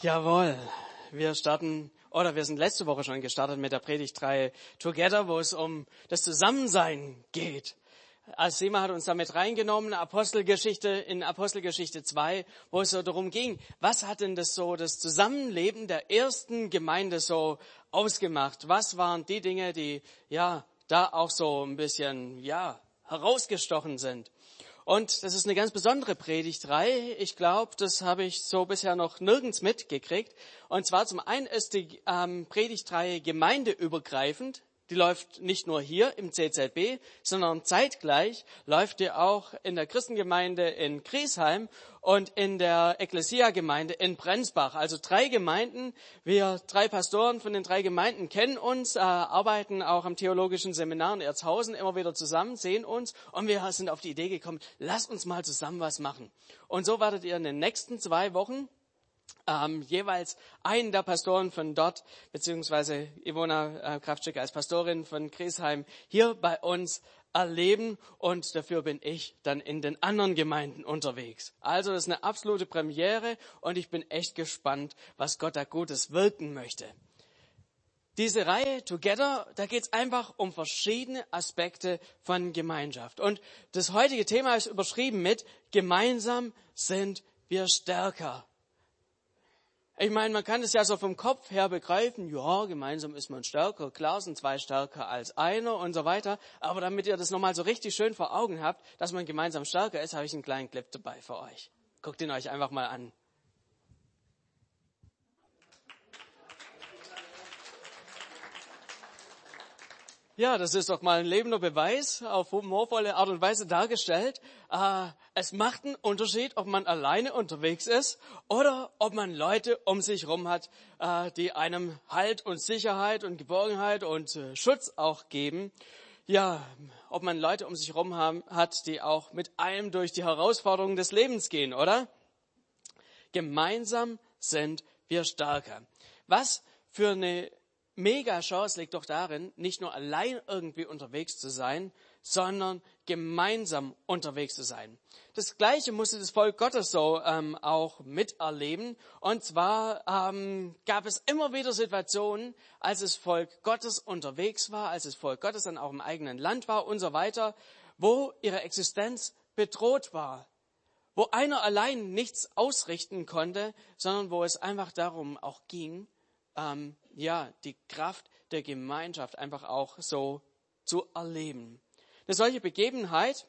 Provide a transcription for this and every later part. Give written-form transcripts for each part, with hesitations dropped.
Jawohl, wir sind letzte Woche schon gestartet mit der Predigtreihe Together, wo es um das Zusammensein geht. Asima hat uns damit reingenommen, in Apostelgeschichte 2, wo es so darum ging, was hat denn das Zusammenleben der ersten Gemeinde so ausgemacht? Was waren die Dinge, die, da auch so ein bisschen, herausgestochen sind? Und das ist eine ganz besondere Predigtreihe. Ich glaube, das habe ich so bisher noch nirgends mitgekriegt. Und zwar zum einen ist die Predigtreihe gemeindeübergreifend. Die läuft nicht nur hier im CZB, sondern zeitgleich läuft die auch in der Christengemeinde in Griesheim und in der Ecclesia-Gemeinde in Prenzbach. Also 3 Gemeinden, wir 3 Pastoren von den 3 Gemeinden kennen uns, arbeiten auch am Theologischen Seminar in Erzhausen immer wieder zusammen, sehen uns und wir sind auf die Idee gekommen, lasst uns mal zusammen was machen. Und so werdet ihr in den nächsten 2 Wochen jeweils einen der Pastoren von dort, beziehungsweise Ivona Krafczyk als Pastorin von Griesheim hier bei uns erleben und dafür bin ich dann in den anderen Gemeinden unterwegs. Also das ist eine absolute Premiere und ich bin echt gespannt, was Gott da Gutes wirken möchte. Diese Reihe Together, da geht es einfach um verschiedene Aspekte von Gemeinschaft und das heutige Thema ist überschrieben mit Gemeinsam sind wir stärker. Ich meine, man kann es ja so vom Kopf her begreifen, ja, gemeinsam ist man stärker, klar sind 2 stärker als einer und so weiter. Aber damit ihr das nochmal so richtig schön vor Augen habt, dass man gemeinsam stärker ist, habe ich einen kleinen Clip dabei für euch. Guckt ihn euch einfach mal an. Ja, das ist doch mal ein lebender Beweis, auf humorvolle Art und Weise dargestellt. Es macht einen Unterschied, ob man alleine unterwegs ist oder ob man Leute um sich rum hat, die einem Halt und Sicherheit und Geborgenheit und Schutz auch geben. Ja, ob man Leute um sich rum hat, die auch mit einem durch die Herausforderungen des Lebens gehen, oder? Gemeinsam sind wir stärker. Was für eine mega Chance liegt doch darin, nicht nur allein irgendwie unterwegs zu sein, sondern gemeinsam unterwegs zu sein. Das Gleiche musste das Volk Gottes so auch miterleben. Und zwar gab es immer wieder Situationen, als das Volk Gottes unterwegs war, als das Volk Gottes dann auch im eigenen Land war und so weiter, wo ihre Existenz bedroht war, wo einer allein nichts ausrichten konnte, sondern wo es einfach darum auch ging, die Kraft der Gemeinschaft einfach auch so zu erleben. Eine solche Begebenheit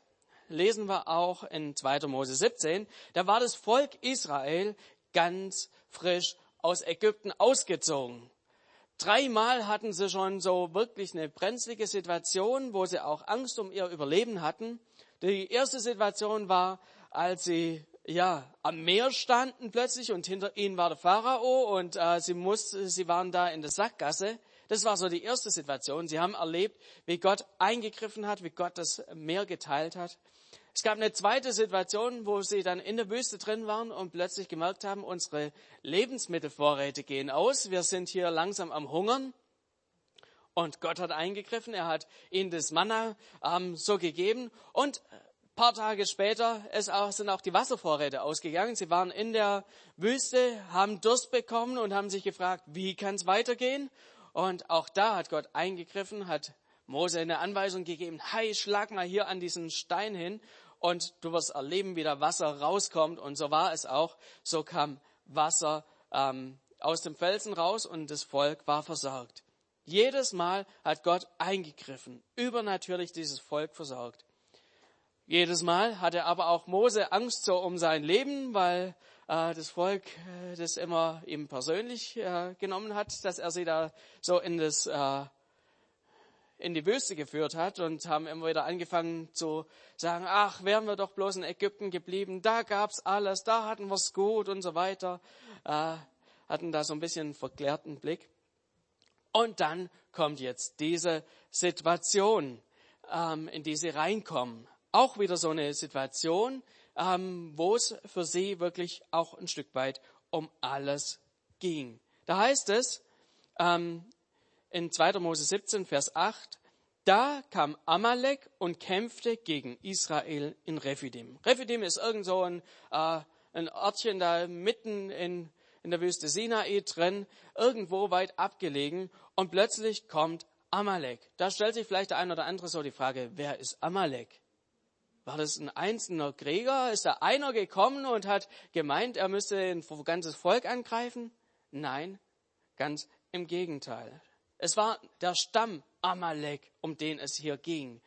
lesen wir auch in 2. Mose 17. Da war das Volk Israel ganz frisch aus Ägypten ausgezogen. 3-mal hatten sie schon so wirklich eine brenzlige Situation, wo sie auch Angst um ihr Überleben hatten. Die erste Situation war, als sie am Meer standen plötzlich und hinter ihnen war der Pharao und sie waren da in der Sackgasse. Das war so die erste Situation. Sie haben erlebt, wie Gott eingegriffen hat, wie Gott das Meer geteilt hat. Es gab eine zweite Situation, wo sie dann in der Wüste drin waren und plötzlich gemerkt haben, unsere Lebensmittelvorräte gehen aus. Wir sind hier langsam am Hungern. Und Gott hat eingegriffen. Er hat ihnen das Manna so gegeben und ein paar Tage später sind auch die Wasservorräte ausgegangen. Sie waren in der Wüste, haben Durst bekommen und haben sich gefragt, wie kann es weitergehen? Und auch da hat Gott eingegriffen, hat Mose eine Anweisung gegeben, hey, schlag mal hier an diesen Stein hin und du wirst erleben, wie da Wasser rauskommt. Und so war es auch. So kam Wasser aus dem Felsen raus und das Volk war versorgt. Jedes Mal hat Gott eingegriffen, übernatürlich dieses Volk versorgt. Jedes Mal hatte aber auch Mose Angst so um sein Leben, weil das Volk das immer ihm persönlich genommen hat, dass er sie da so in die Wüste geführt hat und haben immer wieder angefangen zu sagen, ach, wären wir doch bloß in Ägypten geblieben, da gab's alles, da hatten wir's gut und so weiter, hatten da so ein bisschen einen verklärten Blick. Und dann kommt jetzt diese Situation, in die sie reinkommen. Auch wieder so eine Situation, wo es für sie wirklich auch ein Stück weit um alles ging. Da heißt es in 2. Mose 17, Vers 8, da kam Amalek und kämpfte gegen Israel in Refidim. Refidim ist irgend so ein Örtchen da mitten in in der Wüste Sinai drin, irgendwo weit abgelegen, und plötzlich kommt Amalek. Da stellt sich vielleicht der ein oder andere so die Frage, wer ist Amalek? War das ein einzelner Krieger? Ist da einer gekommen und hat gemeint, er müsste ein ganzes Volk angreifen? Nein, ganz im Gegenteil. Es war der Stamm Amalek, um den es hier ging.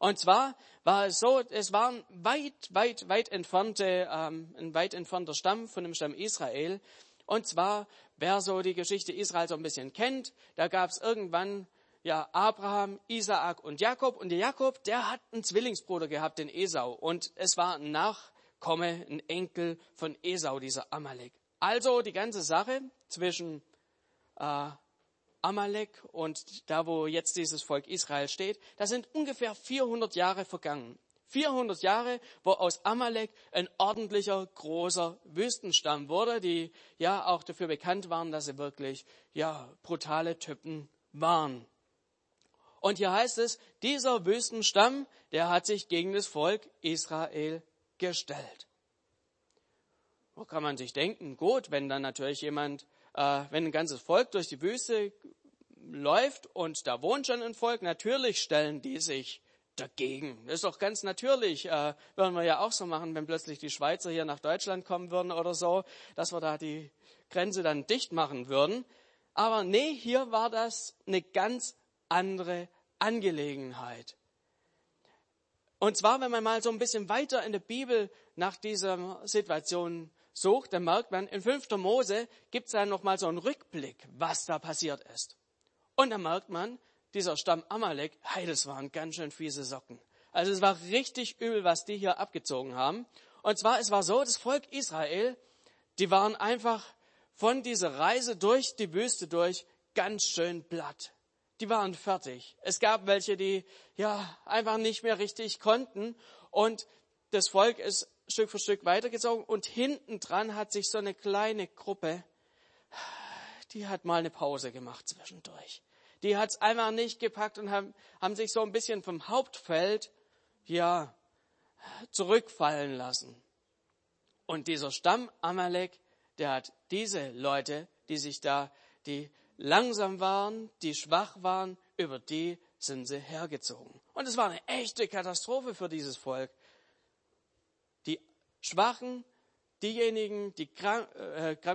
Und zwar war es so, es war ein weit entfernter Stamm von dem Stamm Israel. Und zwar, wer so die Geschichte Israel so ein bisschen kennt, da gab es irgendwann Abraham, Isaak und Jakob. Und der Jakob, der hat einen Zwillingsbruder gehabt, den Esau. Und es war ein Nachkomme, ein Enkel von Esau, dieser Amalek. Also die ganze Sache zwischen Amalek und da, wo jetzt dieses Volk Israel steht, da sind ungefähr 400 Jahre vergangen. 400 Jahre, wo aus Amalek ein ordentlicher, großer Wüstenstamm wurde, die ja auch dafür bekannt waren, dass sie wirklich brutale Typen waren. Und hier heißt es, dieser Wüstenstamm, der hat sich gegen das Volk Israel gestellt. Wo kann man sich denken, gut, wenn dann natürlich jemand wenn ein ganzes Volk durch die Wüste läuft und da wohnt schon ein Volk, natürlich stellen die sich dagegen. Das ist doch ganz natürlich, würden wir ja auch so machen, wenn plötzlich die Schweizer hier nach Deutschland kommen würden oder so, dass wir da die Grenze dann dicht machen würden. Aber nee, hier war das eine ganz andere Angelegenheit. Und zwar, wenn man mal so ein bisschen weiter in der Bibel nach dieser Situation sucht, dann merkt man, in 5. Mose gibt es dann nochmal so einen Rückblick, was da passiert ist. Und dann merkt man, dieser Stamm Amalek, das waren ganz schön fiese Socken. Also es war richtig übel, was die hier abgezogen haben. Und zwar, es war so, das Volk Israel, die waren einfach von dieser Reise durch die Wüste durch ganz schön platt. Die waren fertig. Es gab welche, die einfach nicht mehr richtig konnten. Und das Volk ist Stück für Stück weitergezogen und hinten dran hat sich so eine kleine Gruppe, die hat mal eine Pause gemacht zwischendurch. Die hat es einfach nicht gepackt und haben sich so ein bisschen vom Hauptfeld zurückfallen lassen. Und dieser Stamm Amalek, der hat diese Leute, die langsam waren, die schwach waren, über die sind sie hergezogen. Und es war eine echte Katastrophe für dieses Volk. Schwachen, diejenigen, die krank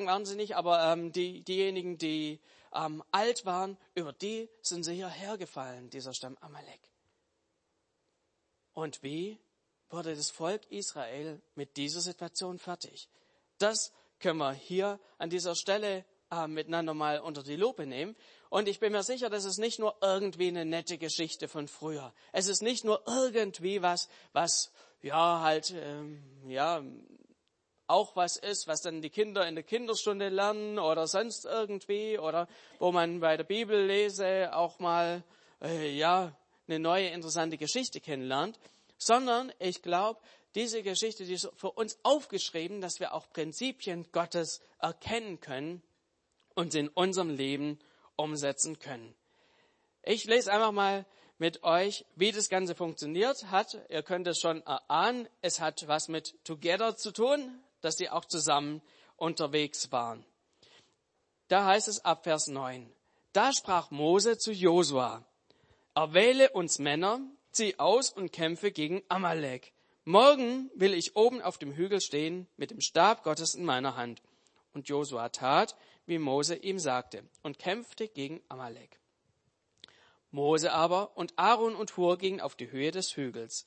waren sie nicht, aber diejenigen, die alt waren, über die sind sie hierher gefallen, dieser Stamm Amalek. Und wie wurde das Volk Israel mit dieser Situation fertig? Das können wir hier an dieser Stelle miteinander mal unter die Lupe nehmen. Und ich bin mir sicher, das ist nicht nur irgendwie eine nette Geschichte von früher. Es ist nicht nur irgendwie was auch was ist, was dann die Kinder in der Kinderstunde lernen oder sonst irgendwie oder wo man bei der Bibellese auch mal, eine neue interessante Geschichte kennenlernt, sondern ich glaube, diese Geschichte, die ist für uns aufgeschrieben, dass wir auch Prinzipien Gottes erkennen können und sie in unserem Leben umsetzen können. Ich lese einfach mal mit euch, wie das Ganze funktioniert hat. Ihr könnt es schon erahnen, es hat was mit Together zu tun, dass die auch zusammen unterwegs waren. Da heißt es ab Vers 9, da sprach Mose zu Josua, erwähle uns Männer, zieh aus und kämpfe gegen Amalek. Morgen will ich oben auf dem Hügel stehen mit dem Stab Gottes in meiner Hand. Und Josua tat, wie Mose ihm sagte, und kämpfte gegen Amalek. Mose aber und Aaron und Hur gingen auf die Höhe des Hügels.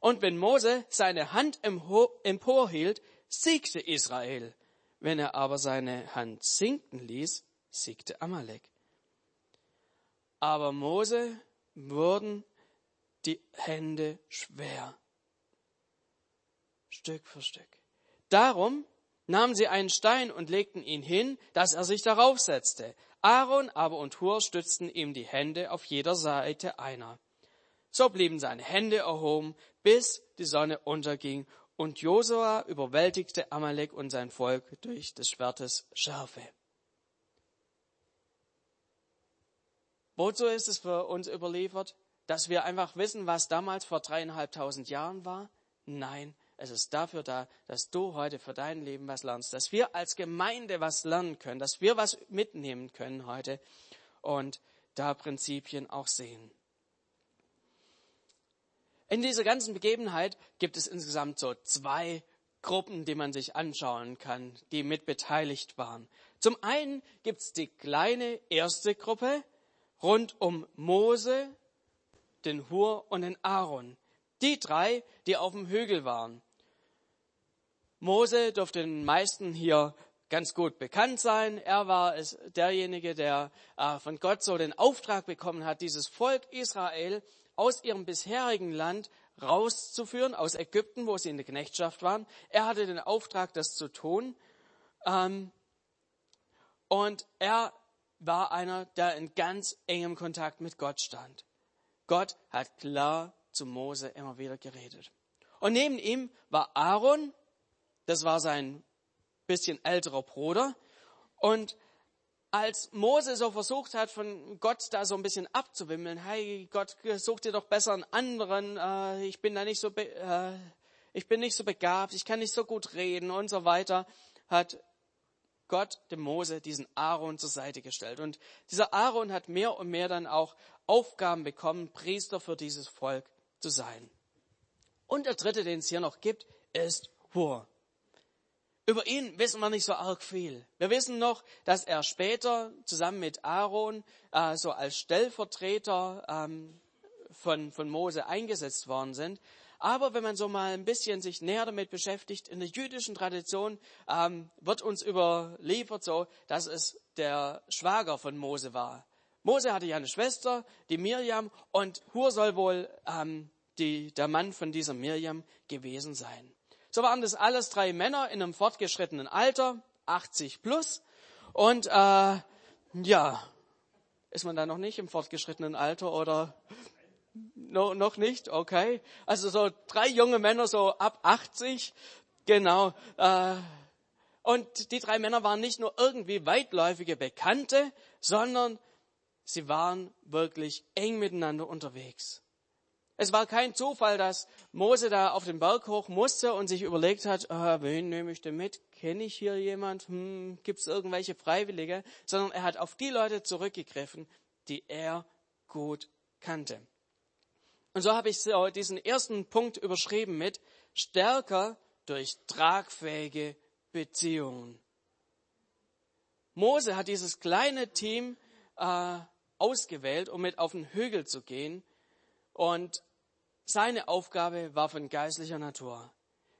Und wenn Mose seine Hand emporhielt, siegte Israel. Wenn er aber seine Hand sinken ließ, siegte Amalek. Aber Mose wurden die Hände schwer. Stück für Stück. Darum nahmen sie einen Stein und legten ihn hin, dass er sich darauf setzte. Aaron aber und Hur stützten ihm die Hände auf jeder Seite einer. So blieben seine Hände erhoben, bis die Sonne unterging und Josua überwältigte Amalek und sein Volk durch des Schwertes Schärfe. Wozu ist es für uns überliefert, dass wir einfach wissen, was damals vor 3.500 Jahren war? Nein, Es ist dafür da, dass du heute für dein Leben was lernst, dass wir als Gemeinde was lernen können, dass wir was mitnehmen können heute und da Prinzipien auch sehen. In dieser ganzen Begebenheit gibt es insgesamt so zwei Gruppen, die man sich anschauen kann, die mitbeteiligt waren. Zum einen gibt es die kleine erste Gruppe rund um Mose, den Hur und den Aaron. Die drei, die auf dem Hügel waren. Mose dürfte den meisten hier ganz gut bekannt sein. Er war es derjenige, der von Gott so den Auftrag bekommen hat, dieses Volk Israel aus ihrem bisherigen Land rauszuführen, aus Ägypten, wo sie in der Knechtschaft waren. Er hatte den Auftrag, das zu tun. Und er war einer, der in ganz engem Kontakt mit Gott stand. Gott hat klar zu Mose immer wieder geredet. Und neben ihm war Aaron, das war sein bisschen älterer Bruder. Und als Mose so versucht hat, von Gott da so ein bisschen abzuwimmeln, hey Gott, such dir doch besser einen anderen, ich bin nicht so begabt, ich kann nicht so gut reden und so weiter, hat Gott dem Mose diesen Aaron zur Seite gestellt. Und dieser Aaron hat mehr und mehr dann auch Aufgaben bekommen, Priester für dieses Volk zu sein. Und der dritte, den es hier noch gibt, ist Hur. Über ihn wissen wir nicht so arg viel. Wir wissen noch, dass er später zusammen mit Aaron so als Stellvertreter von Mose eingesetzt worden sind. Aber wenn man so mal ein bisschen sich näher damit beschäftigt, in der jüdischen Tradition wird uns überliefert so, dass es der Schwager von Mose war. Mose hatte ja eine Schwester, die Miriam, und Hur soll wohl der Mann von dieser Miriam gewesen sein. So waren das alles drei Männer in einem fortgeschrittenen Alter, 80 plus. Und ist man da noch nicht im fortgeschrittenen Alter oder no, noch nicht? Okay, also so drei junge Männer, so ab 80, genau. Und die drei Männer waren nicht nur irgendwie weitläufige Bekannte, sondern sie waren wirklich eng miteinander unterwegs. Es war kein Zufall, dass Mose da auf den Berg hoch musste und sich überlegt hat, wen nehme ich denn mit? Kenne ich hier jemand? Gibt es irgendwelche Freiwillige? Sondern er hat auf die Leute zurückgegriffen, die er gut kannte. Und so habe ich so diesen ersten Punkt überschrieben mit stärker durch tragfähige Beziehungen. Mose hat dieses kleine Team ausgewählt, um mit auf den Hügel zu gehen. Und seine Aufgabe war von geistlicher Natur.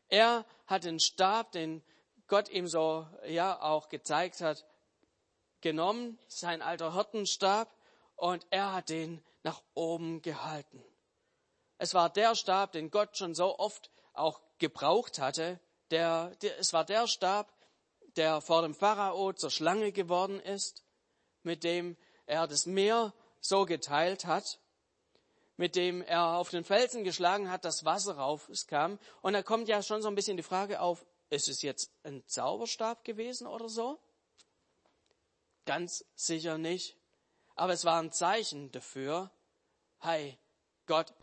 Er hat den Stab, den Gott ihm so auch gezeigt hat, genommen, sein alter Hirtenstab, und er hat den nach oben gehalten. Es war der Stab, den Gott schon so oft auch gebraucht hatte. Es war der Stab, der vor dem Pharao zur Schlange geworden ist, mit dem er das Meer so geteilt hat, mit dem er auf den Felsen geschlagen hat, dass Wasser rauskam. Und da kommt ja schon so ein bisschen die Frage auf, ist es jetzt ein Zauberstab gewesen oder so? Ganz sicher nicht. Aber es war ein Zeichen dafür, hey, Gott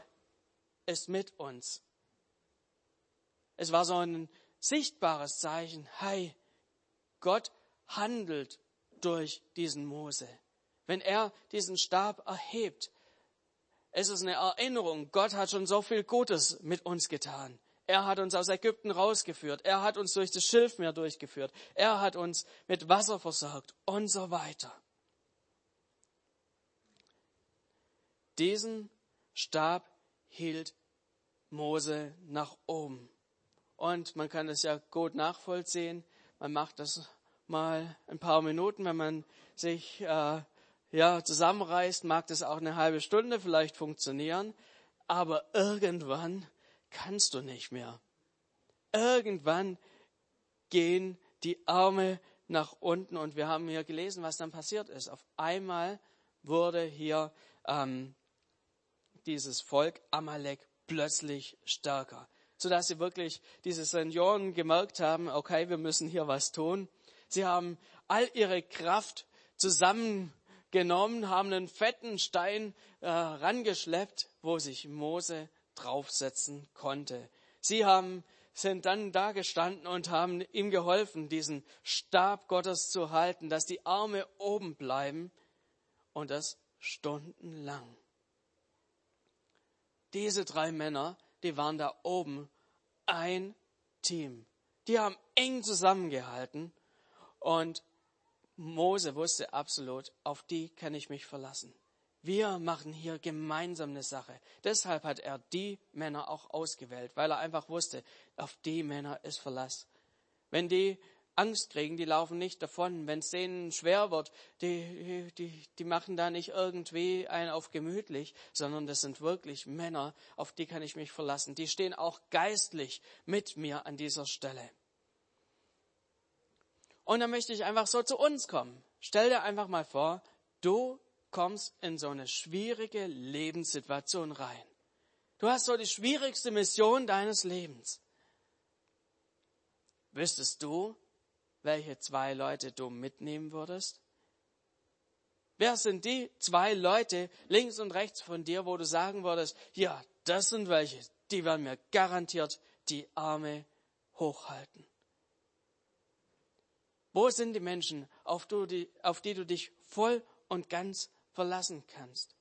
ist mit uns. Es war so ein sichtbares Zeichen, hey, Gott handelt durch diesen Mose. Wenn er diesen Stab erhebt, es ist eine Erinnerung, Gott hat schon so viel Gutes mit uns getan. Er hat uns aus Ägypten rausgeführt. Er hat uns durch das Schilfmeer durchgeführt. Er hat uns mit Wasser versorgt und so weiter. Diesen Stab hielt Mose nach oben. Und man kann das ja gut nachvollziehen. Man macht das mal ein paar Minuten, wenn man sich zusammenreißt, mag das auch eine halbe Stunde vielleicht funktionieren, aber irgendwann kannst du nicht mehr. Irgendwann gehen die Arme nach unten und wir haben hier gelesen, was dann passiert ist. Auf einmal wurde hier dieses Volk Amalek plötzlich stärker, sodass sie wirklich, diese Senioren, gemerkt haben, okay, wir müssen hier was tun. Sie haben all ihre Kraft zusammengenommen, haben einen fetten Stein rangeschleppt, wo sich Mose draufsetzen konnte. Sie haben sind dann da gestanden und haben ihm geholfen, diesen Stab Gottes zu halten, dass die Arme oben bleiben und das stundenlang. Diese drei Männer, die waren da oben ein Team. Die haben eng zusammengehalten und Mose wusste absolut, auf die kann ich mich verlassen. Wir machen hier gemeinsam eine Sache. Deshalb hat er die Männer auch ausgewählt, weil er einfach wusste, auf die Männer ist Verlass. Wenn die Angst kriegen, die laufen nicht davon. Wenn es denen schwer wird, die machen da nicht irgendwie einen auf gemütlich, sondern das sind wirklich Männer, auf die kann ich mich verlassen. Die stehen auch geistlich mit mir an dieser Stelle. Und dann möchte ich einfach so zu uns kommen. Stell dir einfach mal vor, du kommst in so eine schwierige Lebenssituation rein. Du hast so die schwierigste Mission deines Lebens. Wüsstest du, welche zwei Leute du mitnehmen würdest? Wer sind die zwei Leute links und rechts von dir, wo du sagen würdest, ja, das sind welche, die werden mir garantiert die Arme hochhalten? Wo sind die Menschen, auf die du dich voll und ganz verlassen kannst?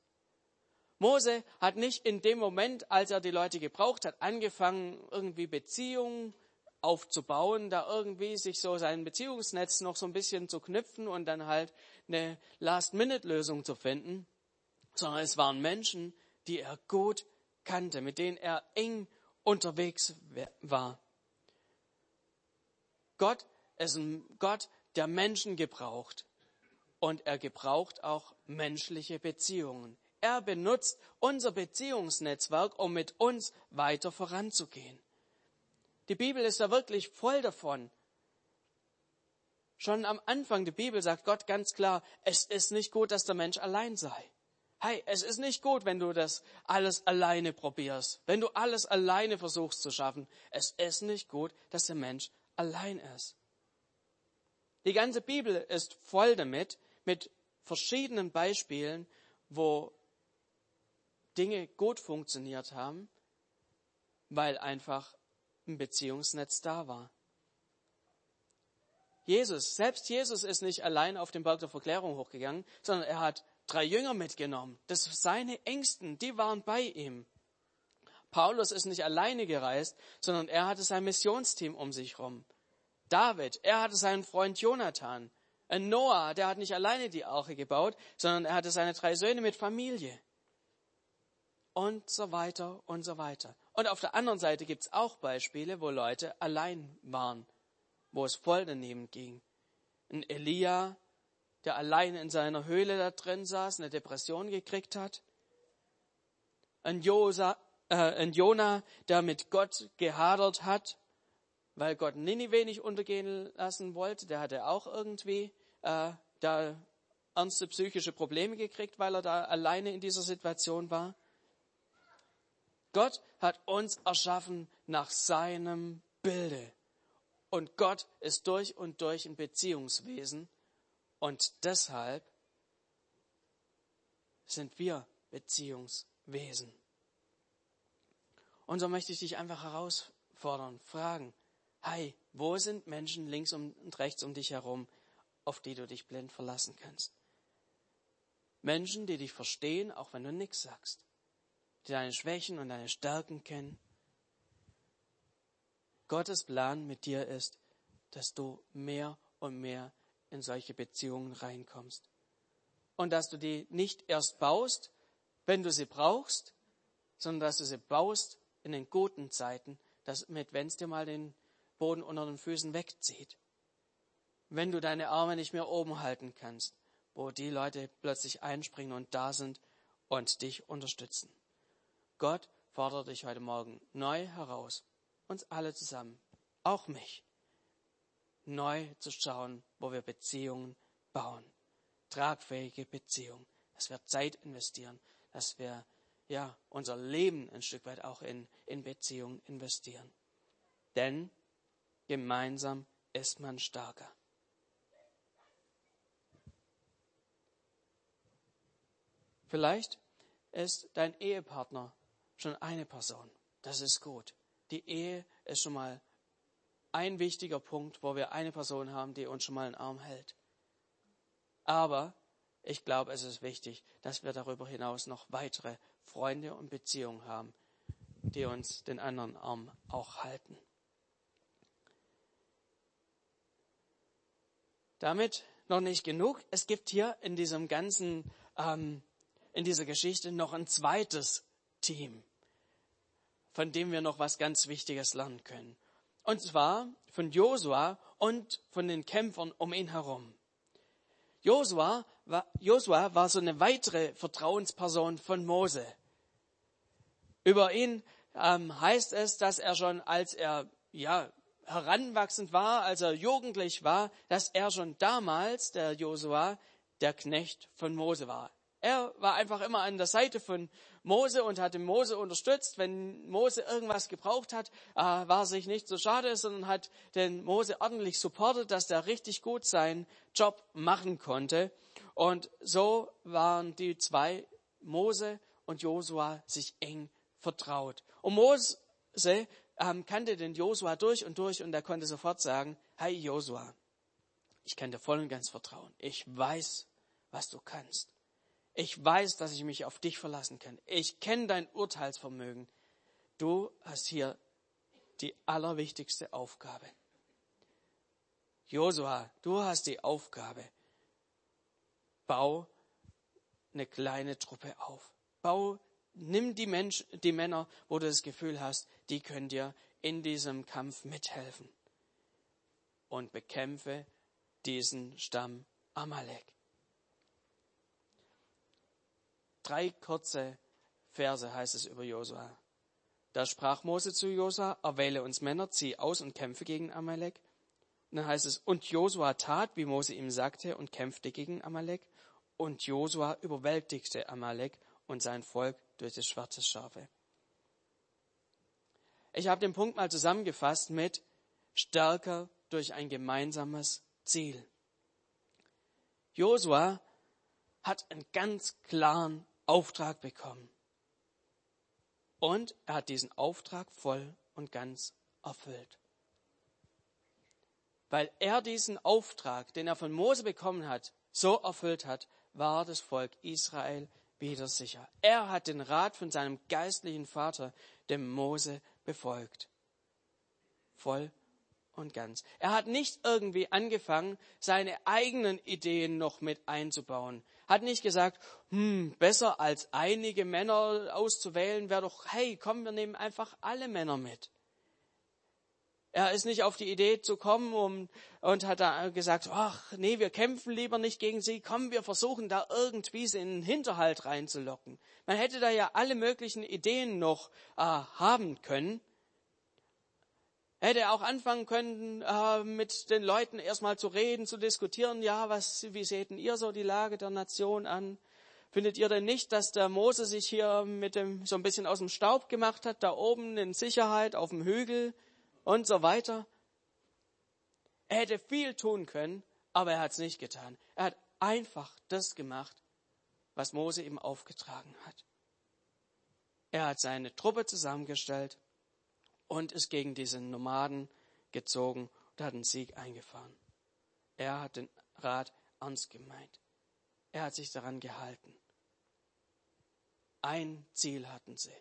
Mose hat nicht in dem Moment, als er die Leute gebraucht hat, angefangen, irgendwie Beziehungen aufzubauen, da irgendwie sich so sein Beziehungsnetz noch so ein bisschen zu knüpfen und dann halt eine Last-Minute-Lösung zu finden, sondern es waren Menschen, die er gut kannte, mit denen er eng unterwegs war. Gott ist ein Gott, der Menschen gebraucht. Und er gebraucht auch menschliche Beziehungen. Er benutzt unser Beziehungsnetzwerk, um mit uns weiter voranzugehen. Die Bibel ist da wirklich voll davon. Schon am Anfang der Bibel sagt Gott ganz klar, es ist nicht gut, dass der Mensch allein sei. Hey, es ist nicht gut, wenn du das alles alleine probierst, wenn du alles alleine versuchst zu schaffen. Es ist nicht gut, dass der Mensch allein ist. Die ganze Bibel ist voll damit, mit verschiedenen Beispielen, wo Dinge gut funktioniert haben, weil einfach ein Beziehungsnetz da war. Selbst Jesus ist nicht allein auf den Berg der Verklärung hochgegangen, sondern er hat 3 Jünger mitgenommen. Das sind seine Ängsten, die waren bei ihm. Paulus ist nicht alleine gereist, sondern er hatte sein Missionsteam um sich rum. David, er hatte seinen Freund Jonathan. Noah, der hat nicht alleine die Arche gebaut, sondern er hatte seine 3 Söhne mit Familie. Und so weiter und so weiter. Und auf der anderen Seite gibt es auch Beispiele, wo Leute allein waren, wo es voll daneben ging. Ein Elia, der alleine in seiner Höhle da drin saß, eine Depression gekriegt hat. Ein Jona, der mit Gott gehadert hat, weil Gott Nini wenig untergehen lassen wollte. Der hatte auch irgendwie da ernste psychische Probleme gekriegt, weil er da alleine in dieser Situation war. Gott hat uns erschaffen nach seinem Bilde. Und Gott ist durch und durch ein Beziehungswesen. Und deshalb sind wir Beziehungswesen. Und so möchte ich dich einfach herausfordern, fragen. Hey, wo sind Menschen links und rechts um dich herum, auf die du dich blind verlassen kannst? Menschen, die dich verstehen, auch wenn du nichts sagst. Die deine Schwächen und deine Stärken kennen. Gottes Plan mit dir ist, dass du mehr und mehr in solche Beziehungen reinkommst. Und dass du die nicht erst baust, wenn du sie brauchst, sondern dass du sie baust in den guten Zeiten, wenn es dir mal den Boden unter den Füßen wegzieht. Wenn du deine Arme nicht mehr oben halten kannst, wo die Leute plötzlich einspringen und da sind und dich unterstützen. Gott fordert dich heute Morgen neu heraus, uns alle zusammen, auch mich, neu zu schauen, wo wir Beziehungen bauen. Tragfähige Beziehungen, dass wir Zeit investieren, dass wir unser Leben ein Stück weit auch in Beziehungen investieren. Denn gemeinsam ist man stärker. Vielleicht ist dein Ehepartner schon eine Person. Das ist gut. die Ehe ist schon mal ein wichtiger Punkt, wo wir eine Person haben, die uns schon mal einen Arm hält. Aber ich glaube, es ist wichtig, dass wir darüber hinaus noch weitere Freunde und Beziehungen haben, die uns den anderen Arm auch halten. Damit noch nicht genug. Es gibt hier in diesem ganzen, in dieser Geschichte noch ein zweites Team, von dem wir noch was ganz Wichtiges lernen können. Und zwar von Josua und von den Kämpfern um ihn herum. Josua war so eine weitere Vertrauensperson von Mose. Über ihn heißt es, dass er schon, als er heranwachsend war, als er jugendlich war, dass er schon damals, der Josua, der Knecht von Mose war. Er war einfach immer an der Seite von Mose und hatte Mose unterstützt. Wenn Mose irgendwas gebraucht hat, war sich nicht so schade, sondern hat den Mose ordentlich supportet, dass der richtig gut seinen Job machen konnte. Und so waren die zwei, Mose und Josua, sich eng vertraut. Und Mose kannte den Josua durch und er konnte sofort sagen: Hey Josua, ich kann dir voll und ganz vertrauen. Ich weiß, was du kannst. Ich weiß, dass ich mich auf dich verlassen kann. Ich kenne dein Urteilsvermögen. Du hast hier die allerwichtigste Aufgabe. Josua, du hast die Aufgabe. Bau eine kleine Truppe auf. Nimm die Männer, wo du das Gefühl hast, die können dir in diesem Kampf mithelfen. Und bekämpfe diesen Stamm Amalek. 3 kurze Verse heißt es über Josua. Da sprach Mose zu Josua: Erwähle uns Männer, zieh aus und kämpfe gegen Amalek. Und dann heißt es: Und Josua tat, wie Mose ihm sagte, und kämpfte gegen Amalek. Und Josua überwältigte Amalek und sein Volk durch das schwarze Schafe. Ich habe den Punkt mal zusammengefasst mit: Stärker durch ein gemeinsames Ziel. Josua hat einen ganz klaren Auftrag bekommen. Und er hat diesen Auftrag voll und ganz erfüllt. Weil er diesen Auftrag, den er von Mose bekommen hat, so erfüllt hat, war das Volk Israel wieder sicher. Er hat den Rat von seinem geistlichen Vater, dem Mose, befolgt. Voll und ganz. Er hat nicht irgendwie angefangen, seine eigenen Ideen noch mit einzubauen. Hat nicht gesagt, besser als einige Männer auszuwählen wäre doch, hey, komm, wir nehmen einfach alle Männer mit. Er ist nicht auf die Idee zu kommen und hat da gesagt, ach nee, wir kämpfen lieber nicht gegen sie, komm, wir versuchen da irgendwie sie in den Hinterhalt reinzulocken. Man hätte da ja alle möglichen Ideen noch haben können. Hätte er auch anfangen können, mit den Leuten erstmal zu reden, zu diskutieren. Ja, wie seht denn ihr so die Lage der Nation an? Findet ihr denn nicht, dass der Mose sich hier mit dem so ein bisschen aus dem Staub gemacht hat, da oben in Sicherheit auf dem Hügel und so weiter? Er hätte viel tun können, aber er hat es nicht getan. Er hat einfach das gemacht, was Mose ihm aufgetragen hat. Er hat seine Truppe zusammengestellt und ist gegen diese Nomaden gezogen und hat einen Sieg eingefahren. Er hat den Rat ernst gemeint. Er hat sich daran gehalten. Ein Ziel hatten sie.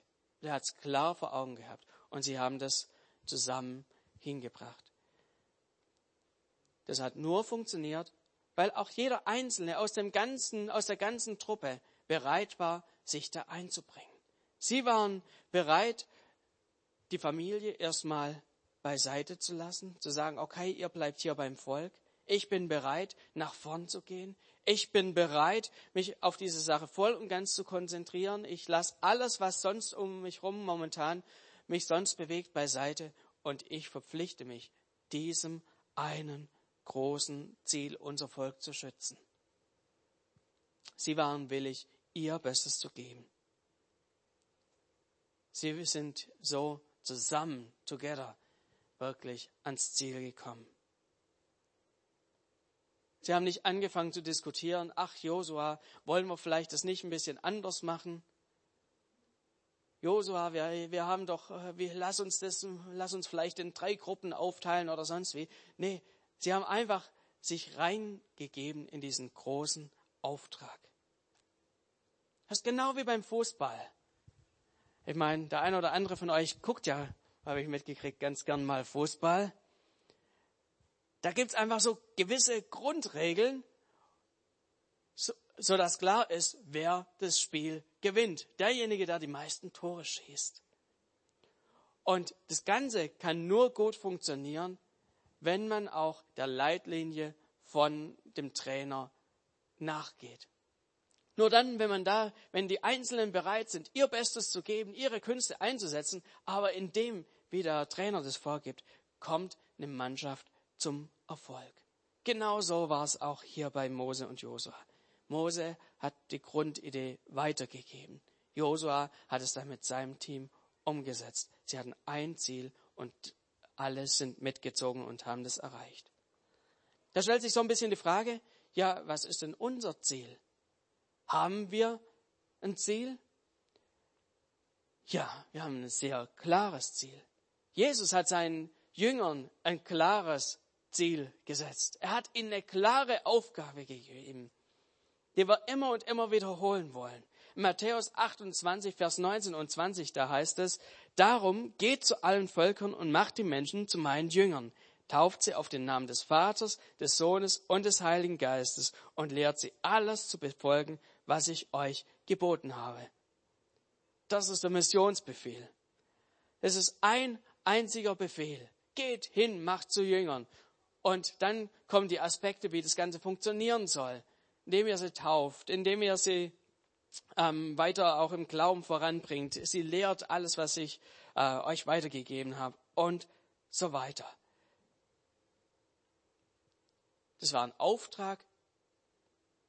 Er hat es klar vor Augen gehabt. Und sie haben das zusammen hingebracht. Das hat nur funktioniert, weil auch jeder Einzelne aus der ganzen Truppe bereit war, sich da einzubringen. Sie waren bereit, die Familie erstmal beiseite zu lassen, zu sagen, okay, ihr bleibt hier beim Volk. Ich bin bereit, nach vorn zu gehen. Ich bin bereit, mich auf diese Sache voll und ganz zu konzentrieren. Ich lasse alles, was sonst um mich rum momentan mich sonst bewegt, beiseite. Und ich verpflichte mich, diesem einen großen Ziel, unser Volk zu schützen. Sie waren willig, ihr Bestes zu geben. Sie sind so zusammen, together, wirklich ans Ziel gekommen. Sie haben nicht angefangen zu diskutieren, ach Josua, wollen wir vielleicht das nicht ein bisschen anders machen? Josua, wir haben doch, lass uns vielleicht in 3 Gruppen aufteilen oder sonst wie. Nee, sie haben einfach sich reingegeben in diesen großen Auftrag. Das ist genau wie beim Fußball. Ich meine, der eine oder andere von euch guckt ja, habe ich mitgekriegt, ganz gern mal Fußball. Da gibt's einfach so gewisse Grundregeln, so dass klar ist, wer das Spiel gewinnt. Derjenige, der die meisten Tore schießt. Und das Ganze kann nur gut funktionieren, wenn man auch der Leitlinie von dem Trainer nachgeht. Nur dann, wenn die Einzelnen bereit sind, ihr Bestes zu geben, ihre Künste einzusetzen, aber in dem, wie der Trainer das vorgibt, kommt eine Mannschaft zum Erfolg. Genau so war es auch hier bei Mose und Josua. Mose hat die Grundidee weitergegeben. Josua hat es dann mit seinem Team umgesetzt. Sie hatten ein Ziel und alle sind mitgezogen und haben das erreicht. Da stellt sich so ein bisschen die Frage, ja, was ist denn unser Ziel? Haben wir ein Ziel? Ja, wir haben ein sehr klares Ziel. Jesus hat seinen Jüngern ein klares Ziel gesetzt. Er hat ihnen eine klare Aufgabe gegeben, die wir immer und immer wiederholen wollen. In Matthäus 28, Vers 19 und 20, da heißt es, darum geht zu allen Völkern und macht die Menschen zu meinen Jüngern. Tauft sie auf den Namen des Vaters, des Sohnes und des Heiligen Geistes und lehrt sie alles zu befolgen, was ich euch geboten habe. Das ist der Missionsbefehl. Es ist ein einziger Befehl. Geht hin, macht zu Jüngern. Und dann kommen die Aspekte, wie das Ganze funktionieren soll. Indem ihr sie tauft, indem ihr sie weiter auch im Glauben voranbringt. Sie lehrt alles, was ich euch weitergegeben habe und so weiter. Das war ein Auftrag,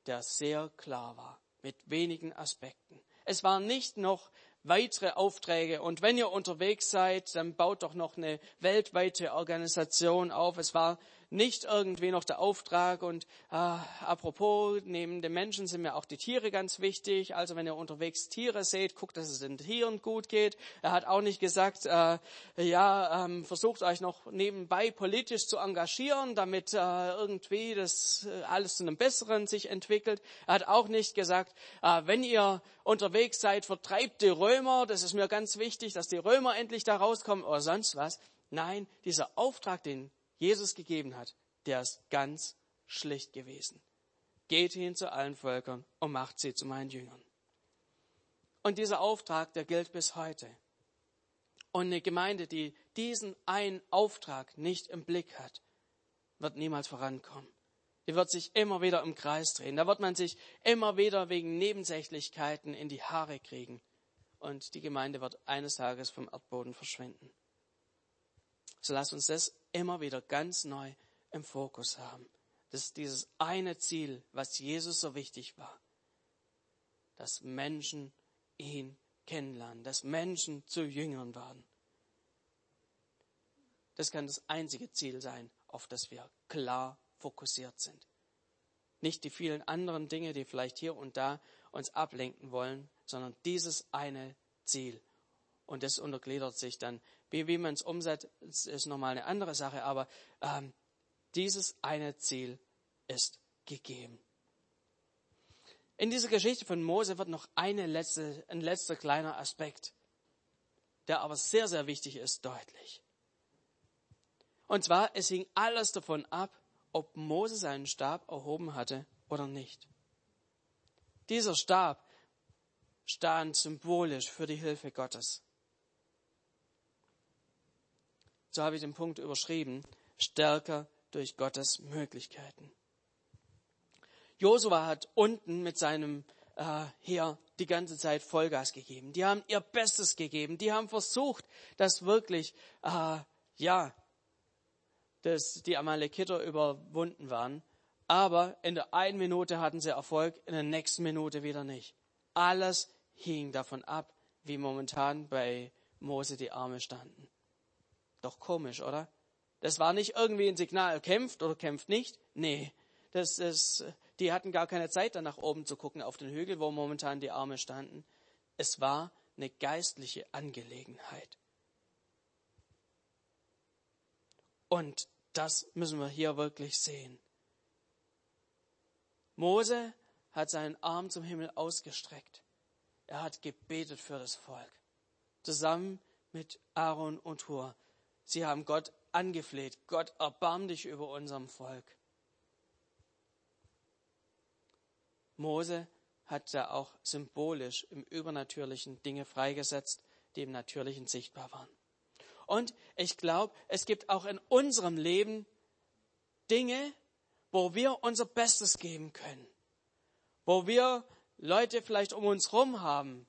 der sehr klar war, mit wenigen Aspekten. Es waren nicht noch weitere Aufträge und wenn ihr unterwegs seid, dann baut doch noch eine weltweite Organisation auf. Es war nicht irgendwie noch der Auftrag und apropos, neben den Menschen sind mir auch die Tiere ganz wichtig. Also wenn ihr unterwegs Tiere seht, guckt, dass es den Tieren gut geht. Er hat auch nicht gesagt, versucht euch noch nebenbei politisch zu engagieren, damit irgendwie das alles zu einem Besseren sich entwickelt. Er hat auch nicht gesagt, wenn ihr unterwegs seid, vertreibt die Römer. Das ist mir ganz wichtig, dass die Römer endlich da rauskommen oder sonst was. Nein, dieser Auftrag, den Jesus gegeben hat, der ist ganz schlicht gewesen. Geht hin zu allen Völkern und macht sie zu meinen Jüngern. Und dieser Auftrag, der gilt bis heute. Und eine Gemeinde, die diesen einen Auftrag nicht im Blick hat, wird niemals vorankommen. Die wird sich immer wieder im Kreis drehen. Da wird man sich immer wieder wegen Nebensächlichkeiten in die Haare kriegen. Und die Gemeinde wird eines Tages vom Erdboden verschwinden. So lasst uns das immer wieder ganz neu im Fokus haben. Das ist dieses eine Ziel, was Jesus so wichtig war. Dass Menschen ihn kennenlernen, dass Menschen zu Jüngern werden. Das kann das einzige Ziel sein, auf das wir klar fokussiert sind. Nicht die vielen anderen Dinge, die vielleicht hier und da uns ablenken wollen, sondern dieses eine Ziel. Und das untergliedert sich dann. Wie man es umsetzt, ist nochmal eine andere Sache. Aber dieses eine Ziel ist gegeben. In dieser Geschichte von Mose wird noch ein letzter kleiner Aspekt, der aber sehr, sehr wichtig ist, deutlich. Und zwar, es hing alles davon ab, ob Mose seinen Stab erhoben hatte oder nicht. Dieser Stab stand symbolisch für die Hilfe Gottes. So habe ich den Punkt überschrieben, stärker durch Gottes Möglichkeiten. Josua hat unten mit seinem Heer die ganze Zeit Vollgas gegeben. Die haben ihr Bestes gegeben. Die haben versucht, dass wirklich, dass die Amalekiter überwunden waren. Aber in der einen Minute hatten sie Erfolg, in der nächsten Minute wieder nicht. Alles hing davon ab, wie momentan bei Mose die Arme standen. Doch komisch, oder? Das war nicht irgendwie ein Signal, kämpft oder kämpft nicht. Nee, die hatten gar keine Zeit, da nach oben zu gucken auf den Hügel, wo momentan die Arme standen. Es war eine geistliche Angelegenheit. Und das müssen wir hier wirklich sehen. Mose hat seinen Arm zum Himmel ausgestreckt. Er hat gebetet für das Volk. Zusammen mit Aaron und Hur. Sie haben Gott angefleht. Gott, erbarm dich über unserem Volk. Mose hat da auch symbolisch im Übernatürlichen Dinge freigesetzt, die im Natürlichen sichtbar waren. Und ich glaube, es gibt auch in unserem Leben Dinge, wo wir unser Bestes geben können. Wo wir Leute vielleicht um uns herum haben,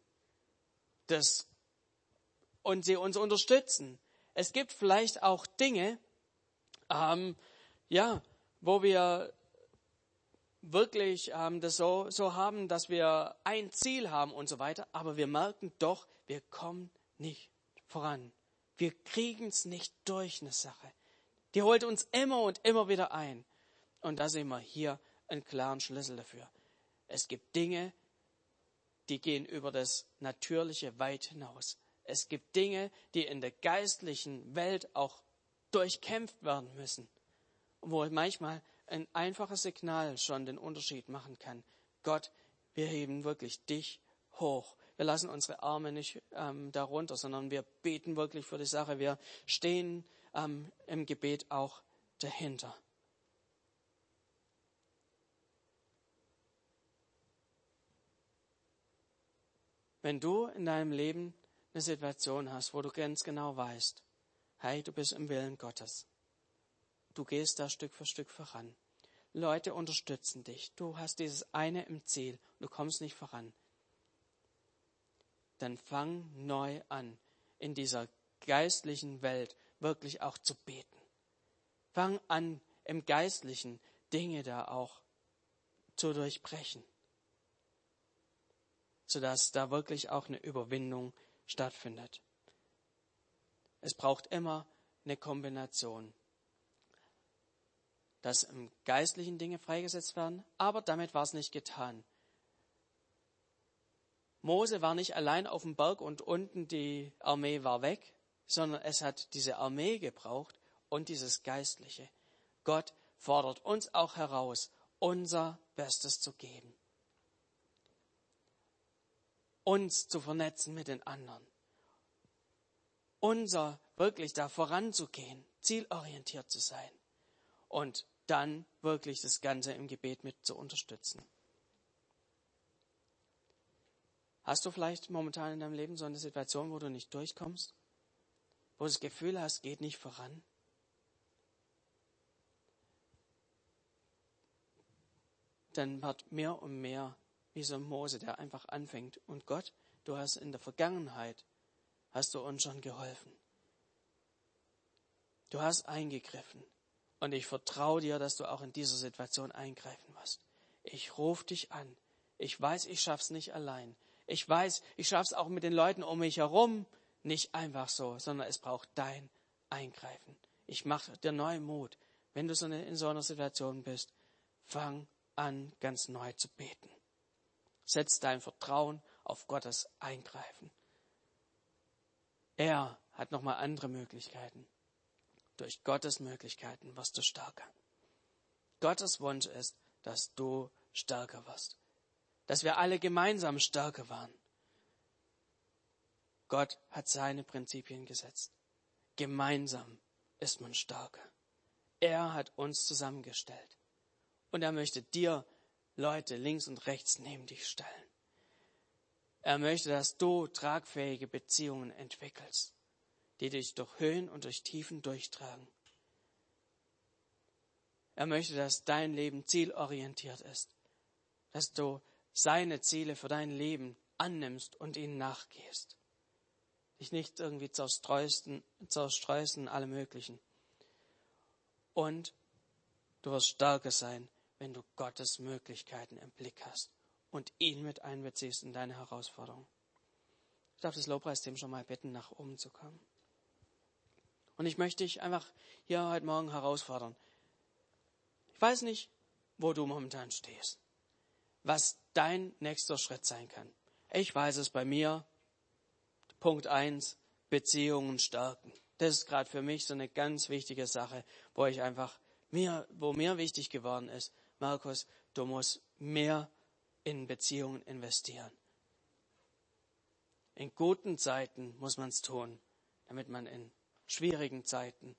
das und sie uns unterstützen. Es gibt vielleicht auch Dinge, wo wir wirklich das so haben, dass wir ein Ziel haben und so weiter, aber wir merken doch, wir kommen nicht voran. Wir kriegen es nicht durch eine Sache. Die holt uns immer und immer wieder ein. Und da sehen wir hier einen klaren Schlüssel dafür. Es gibt Dinge, die gehen über das Natürliche weit hinaus. Es gibt Dinge, die in der geistlichen Welt auch durchkämpft werden müssen, wo manchmal ein einfaches Signal schon den Unterschied machen kann. Gott, wir heben wirklich dich hoch. Wir lassen unsere Arme nicht darunter, sondern wir beten wirklich für die Sache. Wir stehen im Gebet auch dahinter. Wenn du in deinem Leben eine Situation hast, wo du ganz genau weißt, hey, du bist im Willen Gottes. Du gehst da Stück für Stück voran. Leute unterstützen dich. Du hast dieses eine im Ziel und du kommst nicht voran. Dann fang neu an, in dieser geistlichen Welt wirklich auch zu beten. Fang an, im Geistlichen Dinge da auch zu durchbrechen, sodass da wirklich auch eine Überwindung stattfindet. Es braucht immer eine Kombination, dass im Geistlichen Dinge freigesetzt werden, aber damit war es nicht getan. Mose war nicht allein auf dem Berg und unten die Armee war weg, sondern es hat diese Armee gebraucht und dieses Geistliche. Gott fordert uns auch heraus, unser Bestes zu geben. Uns zu vernetzen mit den anderen. Unser wirklich da voranzugehen, zielorientiert zu sein. Und dann wirklich das Ganze im Gebet mit zu unterstützen. Hast du vielleicht momentan in deinem Leben so eine Situation, wo du nicht durchkommst? Wo du das Gefühl hast, geht nicht voran? Dann wird mehr und mehr wie so ein Mose, der einfach anfängt. Und Gott, du hast in der Vergangenheit, hast du uns schon geholfen. Du hast eingegriffen. Und ich vertraue dir, dass du auch in dieser Situation eingreifen wirst. Ich rufe dich an. Ich weiß, ich schaff's nicht allein. Ich weiß, ich schaff's auch mit den Leuten um mich herum. Nicht einfach so, sondern es braucht dein Eingreifen. Ich mache dir neuen Mut. Wenn du in so einer Situation bist, fang an, ganz neu zu beten. Setz dein Vertrauen auf Gottes Eingreifen. Er hat nochmal andere Möglichkeiten. Durch Gottes Möglichkeiten wirst du stärker. Gottes Wunsch ist, dass du stärker wirst. Dass wir alle gemeinsam stärker waren. Gott hat seine Prinzipien gesetzt. Gemeinsam ist man stärker. Er hat uns zusammengestellt. Und er möchte dir Leute links und rechts neben dich stellen. Er möchte, dass du tragfähige Beziehungen entwickelst, die dich durch Höhen und durch Tiefen durchtragen. Er möchte, dass dein Leben zielorientiert ist, dass du seine Ziele für dein Leben annimmst und ihnen nachgehst. Dich nicht irgendwie zerstreust in alle möglichen. Und du wirst stärker sein, wenn du Gottes Möglichkeiten im Blick hast und ihn mit einbeziehst in deine Herausforderung. Ich darf das Lobpreisteam schon mal bitten, nach oben zu kommen. Und ich möchte dich einfach hier heute Morgen herausfordern. Ich weiß nicht, wo du momentan stehst, was dein nächster Schritt sein kann. Ich weiß es bei mir, Punkt 1, Beziehungen stärken. Das ist gerade für mich so eine ganz wichtige Sache, wo mir wichtig geworden ist, Markus, du musst mehr in Beziehungen investieren. In guten Zeiten muss man es tun, damit man in schwierigen Zeiten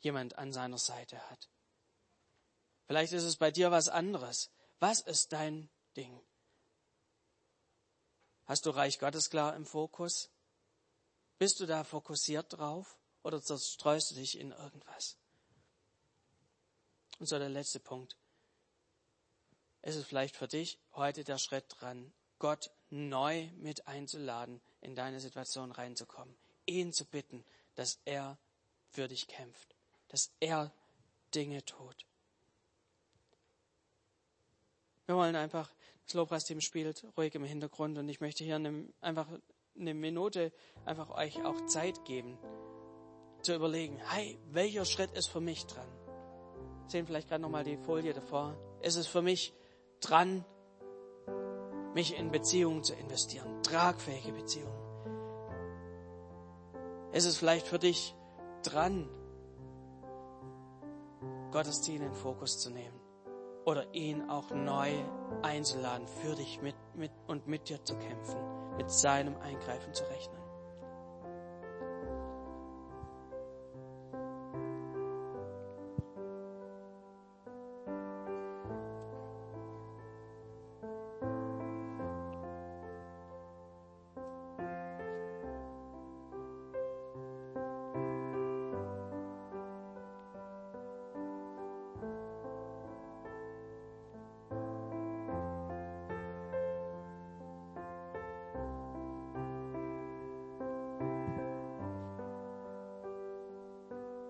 jemand an seiner Seite hat. Vielleicht ist es bei dir was anderes. Was ist dein Ding? Hast du Reich Gottes klar im Fokus? Bist du da fokussiert drauf oder zerstreust du dich in irgendwas? Und so der letzte Punkt. Es ist vielleicht für dich heute der Schritt dran, Gott neu mit einzuladen, in deine Situation reinzukommen. Ihn zu bitten, dass er für dich kämpft, dass er Dinge tut. Wir wollen einfach, das Lobpreisteam spielt ruhig im Hintergrund und ich möchte hier einfach eine Minute einfach euch auch Zeit geben, zu überlegen, hey, welcher Schritt ist für mich dran? Sehen vielleicht gerade nochmal die Folie davor. Ist es für mich dran, mich in Beziehungen zu investieren, tragfähige Beziehungen? Ist es vielleicht für dich dran, Gottes Ziel in den Fokus zu nehmen? Oder ihn auch neu einzuladen, für dich mit dir zu kämpfen, mit seinem Eingreifen zu rechnen.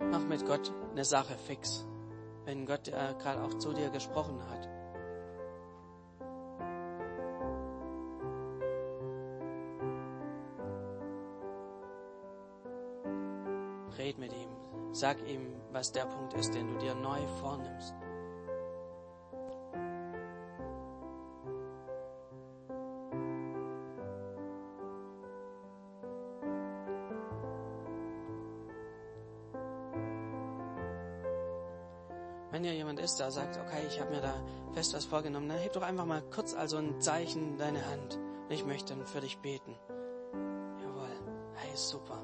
Mach mit Gott eine Sache fix, wenn Gott gerade auch zu dir gesprochen hat. Red mit ihm, sag ihm, was der Punkt ist, den du dir neu vornimmst. Da sagt, okay, ich habe mir da fest was vorgenommen, dann heb doch einfach mal kurz also ein Zeichen in deine Hand und ich möchte dann für dich beten. Jawohl, hey, super.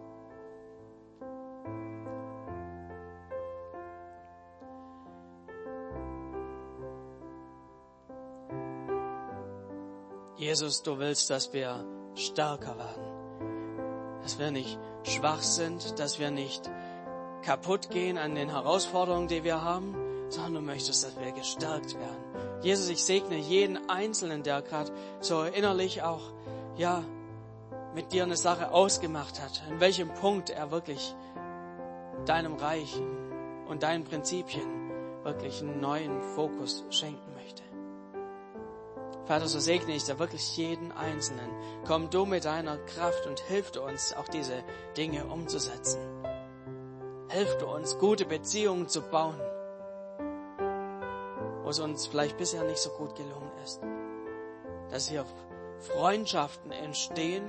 Jesus, du willst, dass wir stärker werden, dass wir nicht schwach sind, dass wir nicht kaputt gehen an den Herausforderungen, die wir haben, sondern du möchtest, dass wir gestärkt werden. Jesus, ich segne jeden Einzelnen, der gerade so innerlich auch, ja, mit dir eine Sache ausgemacht hat, in welchem Punkt er wirklich deinem Reich und deinen Prinzipien wirklich einen neuen Fokus schenken möchte. Vater, so segne ich da wirklich jeden Einzelnen. Komm du mit deiner Kraft und hilf du uns, auch diese Dinge umzusetzen. Hilf du uns, gute Beziehungen zu bauen, was uns vielleicht bisher nicht so gut gelungen ist. Dass hier Freundschaften entstehen,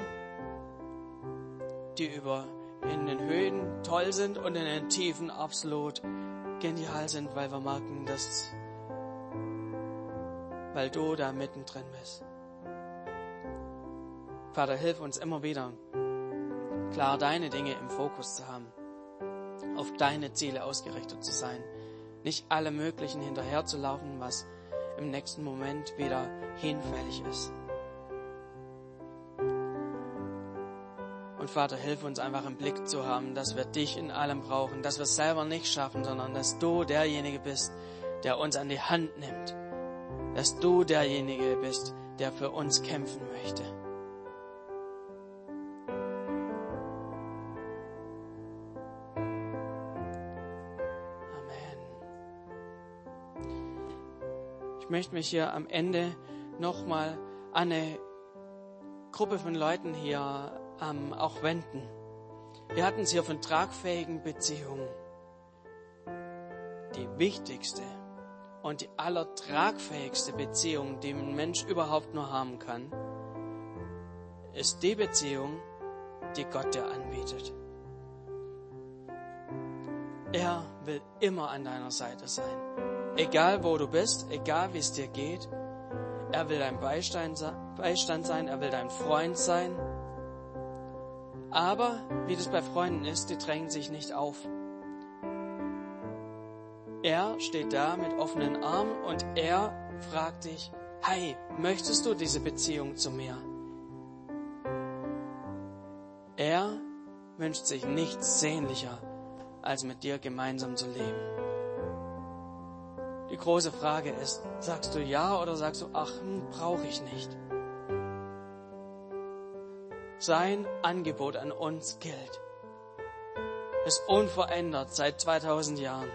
die in den Höhen toll sind und in den Tiefen absolut genial sind, weil wir merken, weil du da mittendrin bist. Vater, hilf uns immer wieder, klar deine Dinge im Fokus zu haben, auf deine Ziele ausgerichtet zu sein. Nicht alle möglichen hinterherzulaufen, was im nächsten Moment wieder hinfällig ist. Und Vater, hilf uns einfach im Blick zu haben, dass wir dich in allem brauchen, dass wir es selber nicht schaffen, sondern dass du derjenige bist, der uns an die Hand nimmt. Dass du derjenige bist, der für uns kämpfen möchte. Ich möchte mich hier am Ende nochmal an eine Gruppe von Leuten hier auch wenden. Wir hatten es hier von tragfähigen Beziehungen. Die wichtigste und die allertragfähigste Beziehung, die ein Mensch überhaupt nur haben kann, ist die Beziehung, die Gott dir anbietet. Er will immer an deiner Seite sein. Egal wo du bist, egal wie es dir geht, er will dein Beistand sein, er will dein Freund sein. Aber, wie das bei Freunden ist, die drängen sich nicht auf. Er steht da mit offenen Armen und er fragt dich, hey, möchtest du diese Beziehung zu mir? Er wünscht sich nichts sehnlicher, als mit dir gemeinsam zu leben. Die große Frage ist, sagst du ja oder sagst du, ach, brauche ich nicht. Sein Angebot an uns gilt. Ist unverändert seit 2000 Jahren.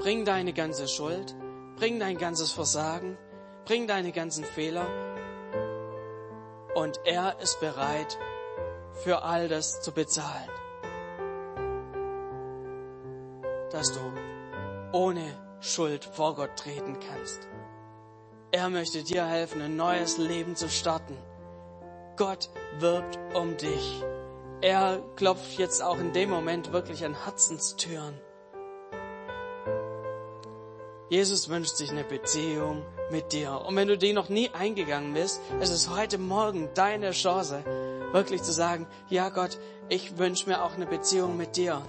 Bring deine ganze Schuld, bring dein ganzes Versagen, bring deine ganzen Fehler und er ist bereit, für all das zu bezahlen. Dass du ohne Schuld vor Gott treten kannst. Er möchte dir helfen, ein neues Leben zu starten. Gott wirbt um dich. Er klopft jetzt auch in dem Moment wirklich an Herzenstüren. Jesus wünscht sich eine Beziehung mit dir. Und wenn du die noch nie eingegangen bist, es ist heute Morgen deine Chance, wirklich zu sagen, ja Gott, ich wünsche mir auch eine Beziehung mit dir.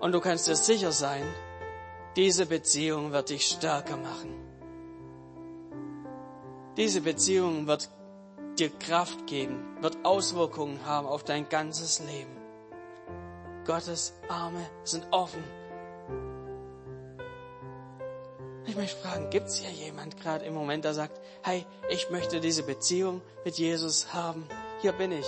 Und du kannst dir sicher sein, diese Beziehung wird dich stärker machen. Diese Beziehung wird dir Kraft geben, wird Auswirkungen haben auf dein ganzes Leben. Gottes Arme sind offen. Ich möchte fragen, gibt es hier jemand gerade im Moment, der sagt, hey, ich möchte diese Beziehung mit Jesus haben. Hier bin ich.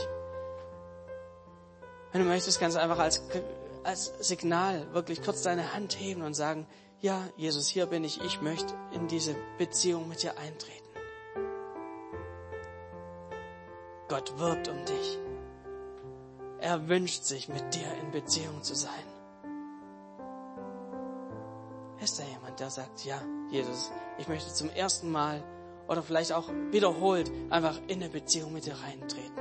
Wenn du möchtest, kannst du einfach als Signal wirklich kurz deine Hand heben und sagen, ja, Jesus, hier bin ich. Ich möchte in diese Beziehung mit dir eintreten. Gott wirbt um dich. Er wünscht sich, mit dir in Beziehung zu sein. Ist da jemand, der sagt, ja, Jesus, ich möchte zum ersten Mal oder vielleicht auch wiederholt einfach in eine Beziehung mit dir reintreten?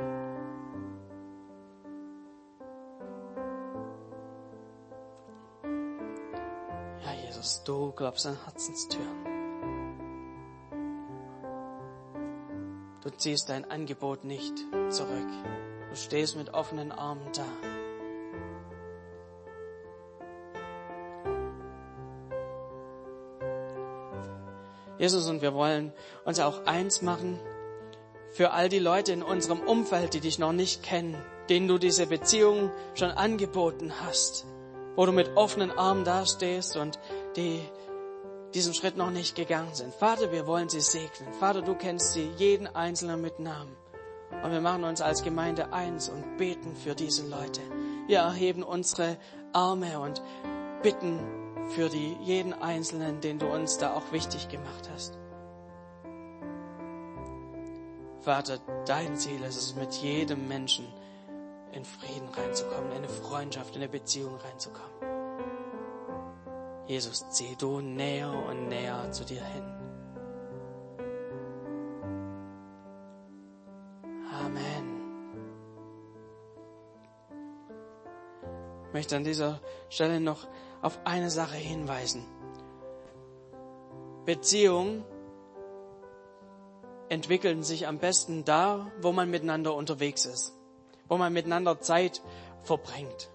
Ja, Jesus, du klopfst an Herzenstüren. Du ziehst dein Angebot nicht zurück. Du stehst mit offenen Armen da. Jesus, und wir wollen uns auch eins machen für all die Leute in unserem Umfeld, die dich noch nicht kennen, denen du diese Beziehung schon angeboten hast, wo du mit offenen Armen dastehst und die diesen Schritt noch nicht gegangen sind. Vater, wir wollen sie segnen. Vater, du kennst sie, jeden Einzelnen mit Namen. Und wir machen uns als Gemeinde eins und beten für diese Leute. Wir erheben unsere Arme und bitten für jeden Einzelnen, den du uns da auch wichtig gemacht hast. Vater, dein Ziel ist es, mit jedem Menschen in Frieden reinzukommen, in eine Freundschaft, in eine Beziehung reinzukommen. Jesus, zieh du näher und näher zu dir hin. Amen. Ich möchte an dieser Stelle noch auf eine Sache hinweisen. Beziehungen entwickeln sich am besten da, wo man miteinander unterwegs ist, wo man miteinander Zeit verbringt.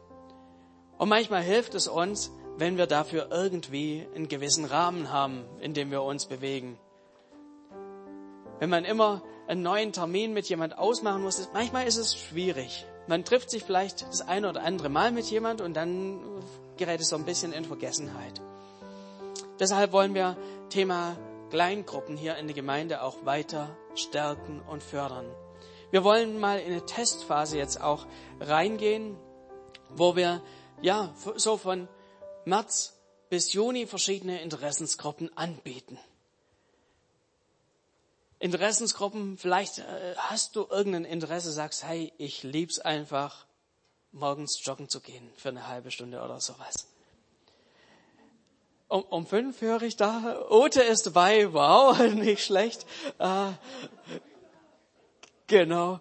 Und manchmal hilft es uns, wenn wir dafür irgendwie einen gewissen Rahmen haben, in dem wir uns bewegen. Wenn man immer einen neuen Termin mit jemand ausmachen muss, manchmal ist es schwierig. Man trifft sich vielleicht das eine oder andere Mal mit jemand und dann gerät es so ein bisschen in Vergessenheit. Deshalb wollen wir Thema Kleingruppen hier in der Gemeinde auch weiter stärken und fördern. Wir wollen mal in eine Testphase jetzt auch reingehen, wo wir ja so von März bis Juni verschiedene Interessensgruppen anbieten. Interessensgruppen, vielleicht hast du irgendein Interesse, sagst, hey, ich lieb's einfach, morgens joggen zu gehen für eine halbe Stunde oder sowas. Um 5 höre ich da, Ute ist dabei, wow, nicht schlecht. Genau.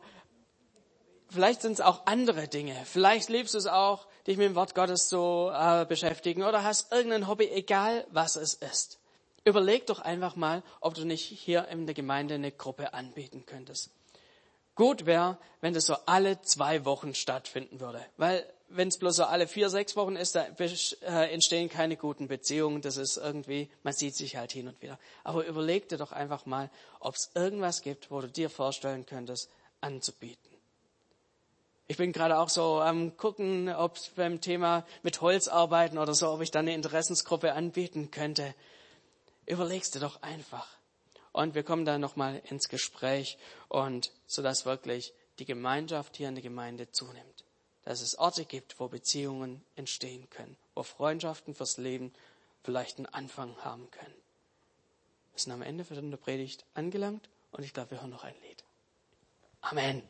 Vielleicht sind es auch andere Dinge. Vielleicht liebst du es auch, dich mit dem Wort Gottes zu beschäftigen oder hast irgendein Hobby, egal was es ist. Überleg doch einfach mal, ob du nicht hier in der Gemeinde eine Gruppe anbieten könntest. Gut wäre, wenn das so alle 2 Wochen stattfinden würde. Weil wenn es bloß so alle 4, 6 Wochen ist, da entstehen keine guten Beziehungen. Das ist irgendwie, man sieht sich halt hin und wieder. Aber überleg dir doch einfach mal, ob es irgendwas gibt, wo du dir vorstellen könntest, anzubieten. Ich bin gerade auch so am gucken, ob es beim Thema mit Holz arbeiten oder so, ob ich da eine Interessensgruppe anbieten könnte. Überleg's dir doch einfach. Und wir kommen dann nochmal ins Gespräch, und sodass wirklich die Gemeinschaft hier in der Gemeinde zunimmt. Dass es Orte gibt, wo Beziehungen entstehen können, wo Freundschaften fürs Leben vielleicht einen Anfang haben können. Wir sind am Ende der Predigt angelangt, und ich glaube, wir hören noch ein Lied. Amen.